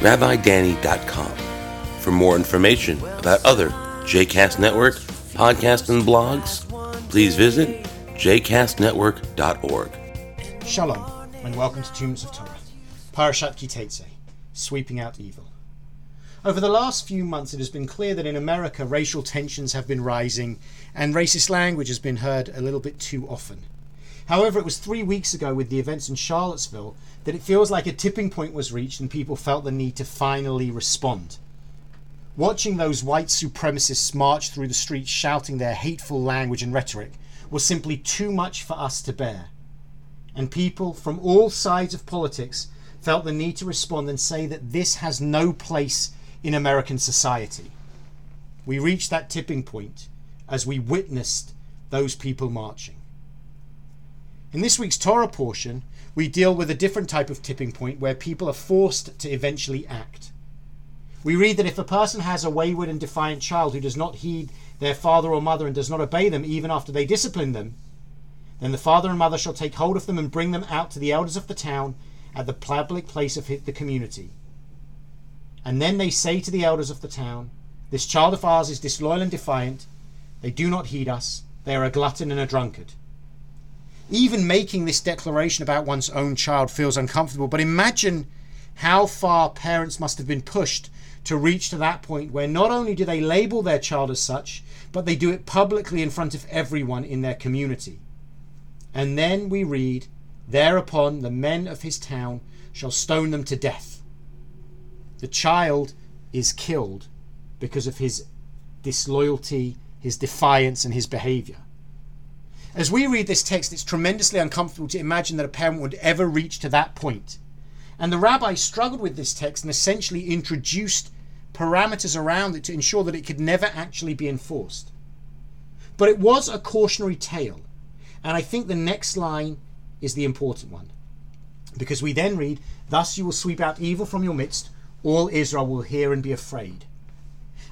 RabbiDanny.com. For more information about other JCast Network podcasts and blogs, please visit jcastnetwork.org. Shalom, and welcome to 2 Minutes of Torah. Parashat Kitetze, sweeping out evil. Over the last few months, it has been clear that in America, racial tensions have been rising and racist language has been heard a little bit too often. However, it was 3 weeks ago with the events in Charlottesville that it feels like a tipping point was reached and people felt the need to finally respond. Watching those white supremacists march through the streets shouting their hateful language and rhetoric was simply too much for us to bear. And people from all sides of politics felt the need to respond and say that this has no place in American society. We reached that tipping point as we witnessed those people marching. In this week's Torah portion, we deal with a different type of tipping point where people are forced to eventually act. We read that if a person has a wayward and defiant child who does not heed their father or mother and does not obey them even after they discipline them, then the father and mother shall take hold of them and bring them out to the elders of the town at the public place of the community. And then they say to the elders of the town, "This child of ours is disloyal and defiant. They do not heed us. They are a glutton and a drunkard." Even making this declaration about one's own child feels uncomfortable, but imagine how far parents must have been pushed to reach to that point where not only do they label their child as such, but they do it publicly in front of everyone in their community. And then we read, "Thereupon the men of his town shall stone them to death." The child is killed because of his disloyalty, his defiance, and his behavior. As we read this text, it's tremendously uncomfortable to imagine that a parent would ever reach to that point. And the rabbi struggled with this text and essentially introduced parameters around it to ensure that it could never actually be enforced. But it was a cautionary tale. And I think the next line is the important one. Because we then read, "Thus you will sweep out evil from your midst. All Israel will hear and be afraid."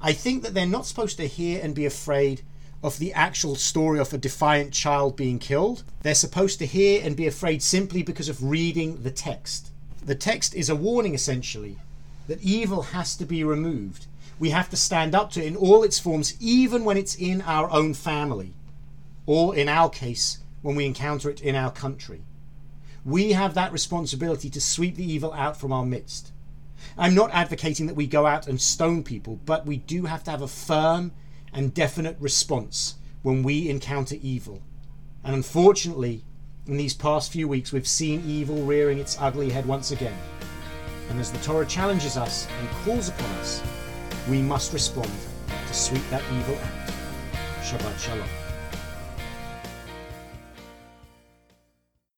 I think that they're not supposed to hear and be afraid of the actual story of a defiant child being killed. They're supposed to hear and be afraid simply because of reading the text. The text is a warning, essentially, that evil has to be removed. We have to stand up to it in all its forms, even when it's in our own family, or in our case, when we encounter it in our country. We have that responsibility to sweep the evil out from our midst. I'm not advocating that we go out and stone people, but we do have to have a firm and definite response when we encounter evil. And unfortunately, in these past few weeks, we've seen evil rearing its ugly head once again. And as the Torah challenges us and calls upon us, we must respond to sweep that evil out. Shabbat Shalom.